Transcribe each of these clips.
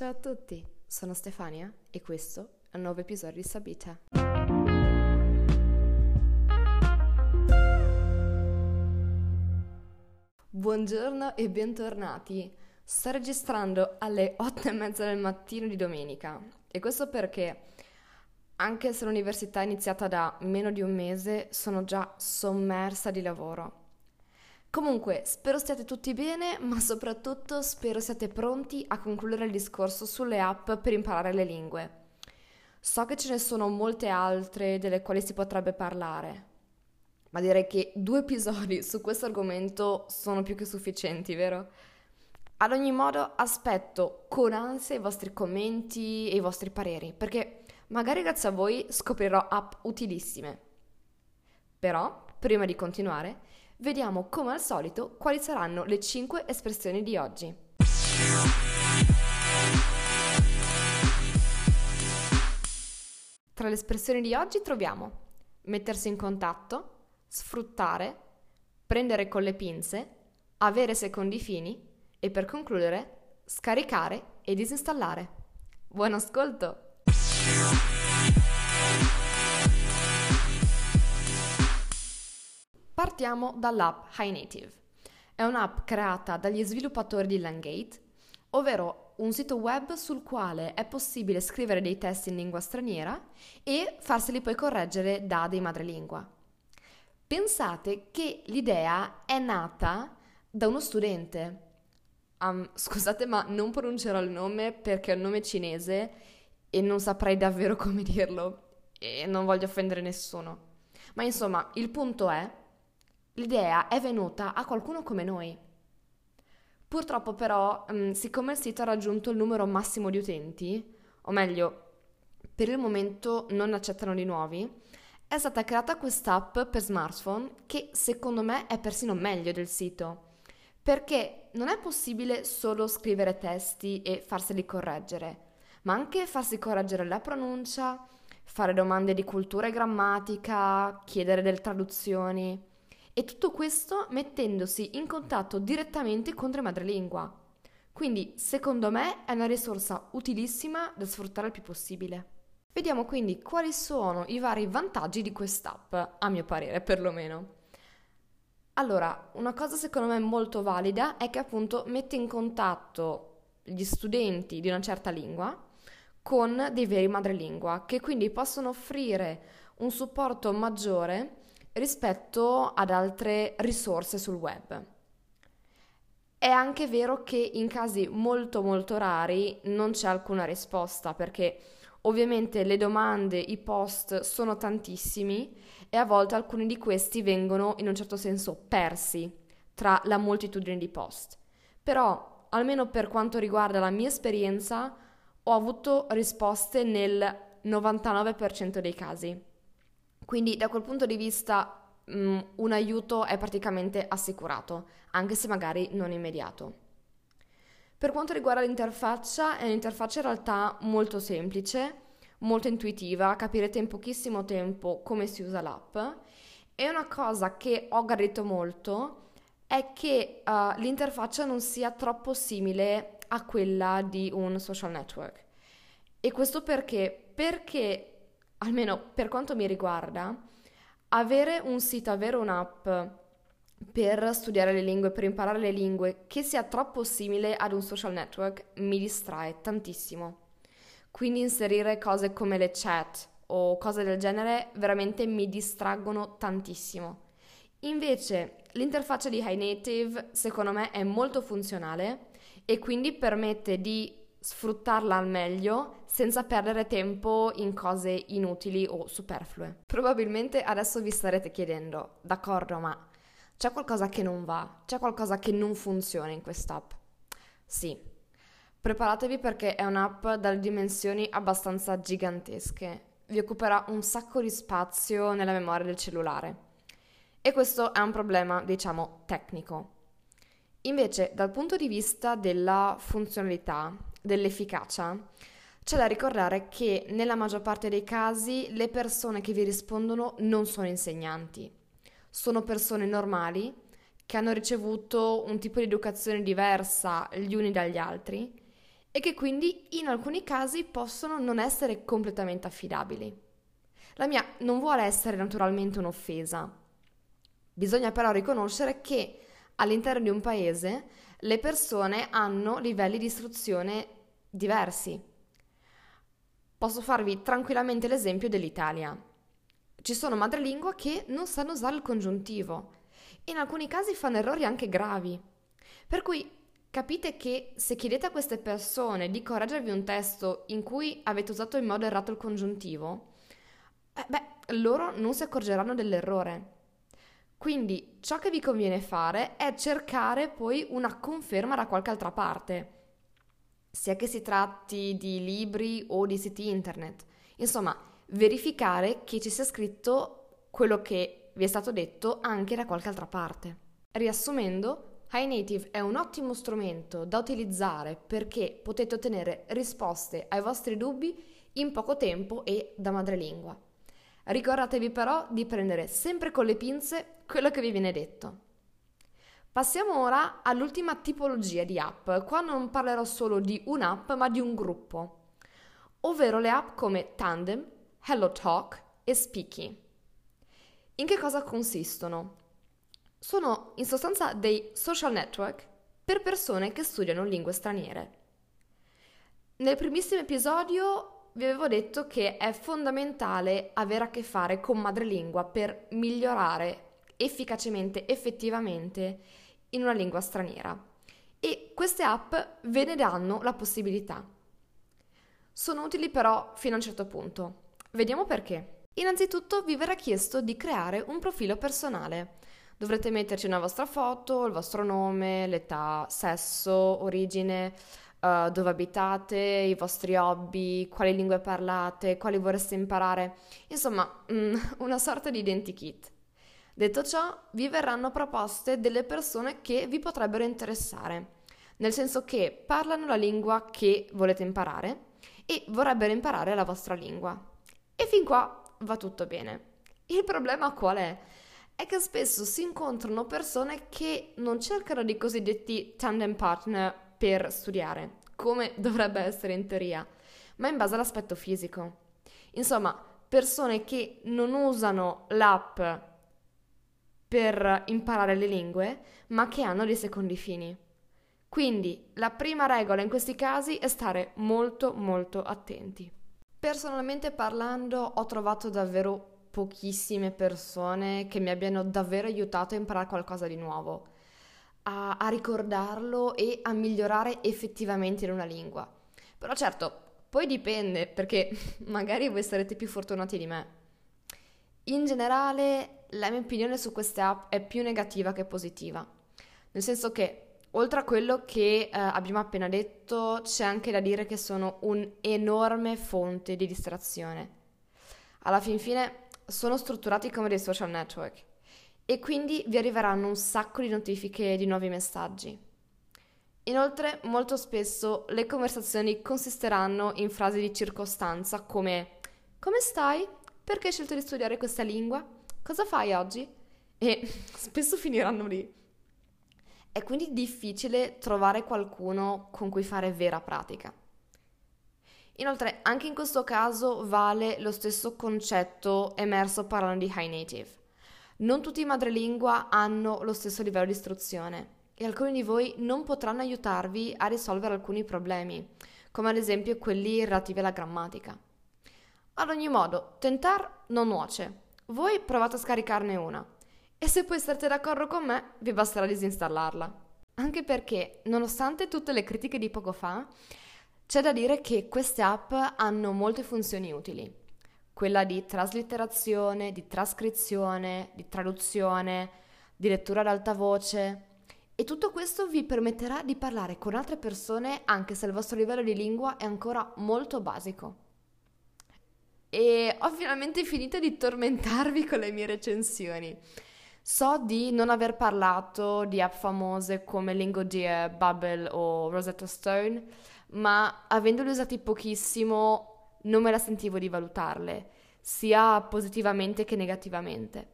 Ciao a tutti, sono Stefania e questo è un nuovo episodio di Sabita. Buongiorno e bentornati. Sto registrando alle 8:30 del mattino di domenica e questo perché anche se l'università è iniziata da meno di un mese sono già sommersa di lavoro. Comunque, spero stiate tutti bene, ma soprattutto spero siate pronti a concludere il discorso sulle app per imparare le lingue. So che ce ne sono molte altre delle quali si potrebbe parlare, ma direi che 2 episodi su questo argomento sono più che sufficienti, vero? Ad ogni modo, aspetto con ansia i vostri commenti e i vostri pareri, perché magari grazie a voi scoprirò app utilissime. Però, prima di continuare, vediamo come al solito quali saranno le 5 espressioni di oggi. Tra le espressioni di oggi troviamo mettersi in contatto, sfruttare, prendere con le pinze, avere secondi fini e per concludere scaricare e disinstallare. Buon ascolto! Partiamo dall'app HiNative. È un'app creata dagli sviluppatori di Langate, ovvero un sito web sul quale è possibile scrivere dei test in lingua straniera e farseli poi correggere da dei madrelingua. Pensate che l'idea è nata da uno studente. Scusate, ma non pronuncerò il nome perché è un nome cinese e non saprei davvero come dirlo e non voglio offendere nessuno. Ma insomma, il punto è l'idea è venuta a qualcuno come noi. Purtroppo però, siccome il sito ha raggiunto il numero massimo di utenti, o meglio, per il momento non accettano di nuovi, è stata creata quest'app per smartphone che secondo me è persino meglio del sito, perché non è possibile solo scrivere testi e farseli correggere, ma anche farsi correggere la pronuncia, fare domande di cultura e grammatica, chiedere delle traduzioni. E tutto questo mettendosi in contatto direttamente con le madrelingua. Quindi, secondo me, è una risorsa utilissima da sfruttare il più possibile. Vediamo quindi quali sono i vari vantaggi di quest'app, a mio parere perlomeno. Allora, una cosa secondo me molto valida è che appunto mette in contatto gli studenti di una certa lingua con dei veri madrelingua, che quindi possono offrire un supporto maggiore rispetto ad altre risorse sul web. È anche vero che in casi molto molto rari non c'è alcuna risposta, perché ovviamente le domande, i post sono tantissimi e a volte alcuni di questi vengono in un certo senso persi tra la moltitudine di post. Però, almeno per quanto riguarda la mia esperienza, ho avuto risposte nel 99% dei casi. Quindi da quel punto di vista un aiuto è praticamente assicurato, anche se magari non immediato. Per quanto riguarda l'interfaccia, è un'interfaccia in realtà molto semplice, molto intuitiva, capirete in pochissimo tempo come si usa l'app. E una cosa che ho gradito molto è che l'interfaccia non sia troppo simile a quella di un social network. E questo perché almeno per quanto mi riguarda, avere un sito, avere un'app per studiare le lingue, per imparare le lingue, che sia troppo simile ad un social network mi distrae tantissimo. Quindi inserire cose come le chat o cose del genere veramente mi distraggono tantissimo. Invece l'interfaccia di HiNative secondo me è molto funzionale e quindi permette di sfruttarla al meglio senza perdere tempo in cose inutili o superflue. Probabilmente adesso vi starete chiedendo: d'accordo, ma c'è qualcosa che non va? C'è qualcosa che non funziona in quest'app? Sì, preparatevi perché è un'app dalle dimensioni abbastanza gigantesche. Vi occuperà un sacco di spazio nella memoria del cellulare e questo è un problema, diciamo, tecnico. Invece, dal punto di vista della funzionalità, dell'efficacia, c'è da ricordare che nella maggior parte dei casi le persone che vi rispondono non sono insegnanti, sono persone normali che hanno ricevuto un tipo di educazione diversa gli uni dagli altri e che quindi in alcuni casi possono non essere completamente affidabili. La mia non vuole essere naturalmente un'offesa. Bisogna però riconoscere che all'interno di un paese le persone hanno livelli di istruzione diversi. Posso farvi tranquillamente l'esempio dell'Italia. Ci sono madrelingua che non sanno usare il congiuntivo e in alcuni casi fanno errori anche gravi. Per cui capite che se chiedete a queste persone di correggervi un testo in cui avete usato in modo errato il congiuntivo, loro non si accorgeranno dell'errore. Quindi ciò che vi conviene fare è cercare poi una conferma da qualche altra parte, sia che si tratti di libri o di siti internet. Insomma, verificare che ci sia scritto quello che vi è stato detto anche da qualche altra parte. Riassumendo, HiNative è un ottimo strumento da utilizzare perché potete ottenere risposte ai vostri dubbi in poco tempo e da madrelingua. Ricordatevi però di prendere sempre con le pinze quello che vi viene detto. Passiamo ora all'ultima tipologia di app. Qua non parlerò solo di un'app ma di un gruppo, ovvero le app come Tandem, HelloTalk e Speaky. In che cosa consistono? Sono in sostanza dei social network per persone che studiano lingue straniere. Nel primissimo episodio vi avevo detto che è fondamentale avere a che fare con madrelingua per migliorare efficacemente, effettivamente in una lingua straniera, e queste app ve ne danno la possibilità. Sono utili però fino a un certo punto. Vediamo perché. Innanzitutto vi verrà chiesto di creare un profilo personale. Dovrete metterci una vostra foto, il vostro nome, l'età, sesso, origine, dove abitate, i vostri hobby, quali lingue parlate, quali vorreste imparare, insomma una sorta di identikit. Detto ciò, vi verranno proposte delle persone che vi potrebbero interessare, nel senso che parlano la lingua che volete imparare e vorrebbero imparare la vostra lingua. E fin qua va tutto bene. Il problema qual è? È che spesso si incontrano persone che non cercano dei cosiddetti tandem partner per studiare, come dovrebbe essere in teoria, ma in base all'aspetto fisico. Insomma, persone che non usano l'app per imparare le lingue, ma che hanno dei secondi fini. Quindi la prima regola in questi casi è stare molto molto attenti. Personalmente parlando, ho trovato davvero pochissime persone che mi abbiano davvero aiutato a imparare qualcosa di nuovo, a ricordarlo e a migliorare effettivamente in una lingua. Però certo, poi dipende, perché magari voi sarete più fortunati di me. In generale, la mia opinione su queste app è più negativa che positiva, nel senso che oltre a quello che abbiamo appena detto c'è anche da dire che sono un'enorme fonte di distrazione. Alla fin fine sono strutturati come dei social network e quindi vi arriveranno un sacco di notifiche di nuovi messaggi. Inoltre molto spesso le conversazioni consisteranno in frasi di circostanza come «Come stai? Perché hai scelto di studiare questa lingua? Cosa fai oggi?» E spesso finiranno lì. È quindi difficile trovare qualcuno con cui fare vera pratica. Inoltre, anche in questo caso vale lo stesso concetto emerso parlando di HiNative. Non tutti i madrelingua hanno lo stesso livello di istruzione e alcuni di voi non potranno aiutarvi a risolvere alcuni problemi, come ad esempio quelli relativi alla grammatica. Ad ogni modo, tentar non nuoce. Voi provate a scaricarne una e se poi sarete d'accordo con me vi basterà disinstallarla. Anche perché, nonostante tutte le critiche di poco fa, c'è da dire che queste app hanno molte funzioni utili. Quella di traslitterazione, di trascrizione, di traduzione, di lettura ad alta voce, e tutto questo vi permetterà di parlare con altre persone anche se il vostro livello di lingua è ancora molto basico. E ho finalmente finito di tormentarvi con le mie recensioni. So di non aver parlato di app famose come LingoDeer, Babbel o Rosetta Stone, ma avendoli usati pochissimo non me la sentivo di valutarle, sia positivamente che negativamente.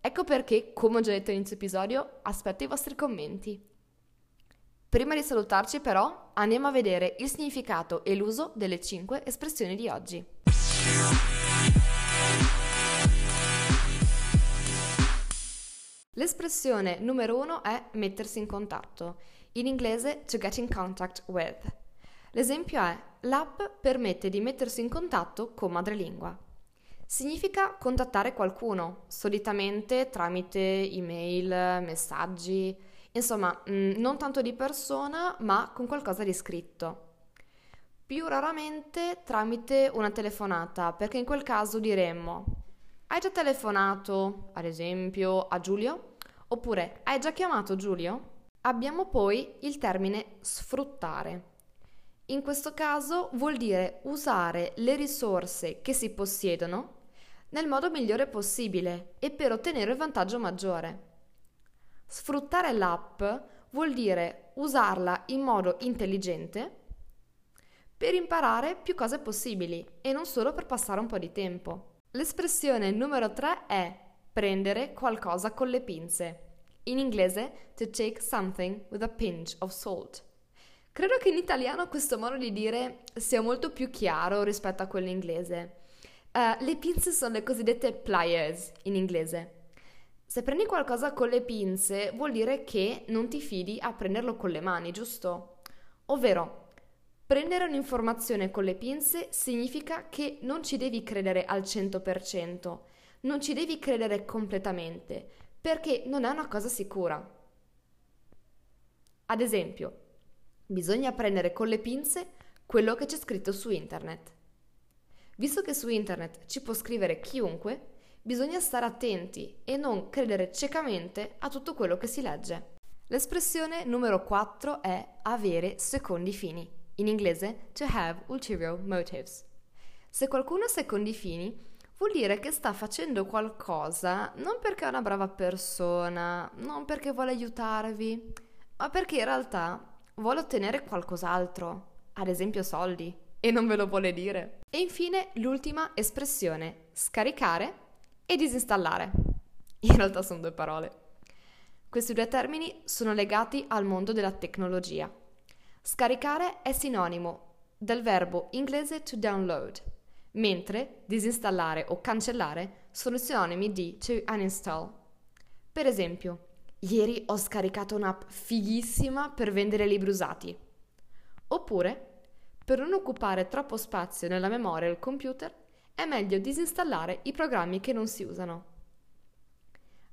Ecco perché, come ho già detto all'inizio episodio, aspetto i vostri commenti. Prima di salutarci però andiamo a vedere il significato e l'uso delle 5 espressioni di oggi. L'espressione numero 1 è mettersi in contatto, in inglese to get in contact with. L'esempio è: l'app permette di mettersi in contatto con madrelingua. Significa contattare qualcuno, solitamente tramite email, messaggi, insomma non tanto di persona ma con qualcosa di scritto. Più raramente tramite una telefonata, perché in quel caso diremmo: hai già telefonato, ad esempio, a Giulio? Oppure: hai già chiamato Giulio? Abbiamo poi il termine sfruttare. In questo caso vuol dire usare le risorse che si possiedono nel modo migliore possibile e per ottenere il vantaggio maggiore. Sfruttare l'app vuol dire usarla in modo intelligente per imparare più cose possibili e non solo per passare un po' di tempo. L'espressione numero 3 è prendere qualcosa con le pinze, in inglese to take something with a pinch of salt. Credo che in italiano questo modo di dire sia molto più chiaro rispetto a quello inglese. Le pinze sono le cosiddette pliers in inglese. Se prendi qualcosa con le pinze vuol dire che non ti fidi a prenderlo con le mani, giusto? Ovvero, prendere un'informazione con le pinze significa che non ci devi credere al 100%, non ci devi credere completamente, perché non è una cosa sicura. Ad esempio, bisogna prendere con le pinze quello che c'è scritto su internet. Visto che su internet ci può scrivere chiunque, bisogna stare attenti e non credere ciecamente a tutto quello che si legge. L'espressione numero 4 è avere secondi fini, in inglese to have ulterior motives. Se qualcuno ha secondi fini, vuol dire che sta facendo qualcosa non perché è una brava persona, non perché vuole aiutarvi, ma perché in realtà vuole ottenere qualcos'altro, ad esempio soldi, e non ve lo vuole dire. E infine l'ultima espressione, scaricare e disinstallare. In realtà sono due parole. Questi due termini sono legati al mondo della tecnologia. Scaricare è sinonimo del verbo inglese to download, mentre disinstallare o cancellare sono sinonimi di to uninstall. Per esempio, ieri ho scaricato un'app fighissima per vendere libri usati. Oppure, per non occupare troppo spazio nella memoria del computer, è meglio disinstallare i programmi che non si usano.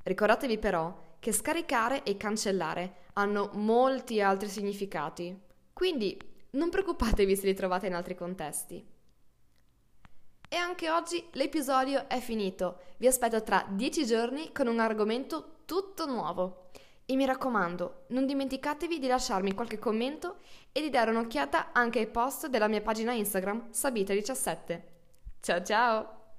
Ricordatevi però che scaricare e cancellare hanno molti altri significati, quindi non preoccupatevi se li trovate in altri contesti. E anche oggi l'episodio è finito. Vi aspetto tra 10 giorni con un argomento tutto nuovo. E mi raccomando, non dimenticatevi di lasciarmi qualche commento e di dare un'occhiata anche ai post della mia pagina Instagram Sabita17. Ciao ciao!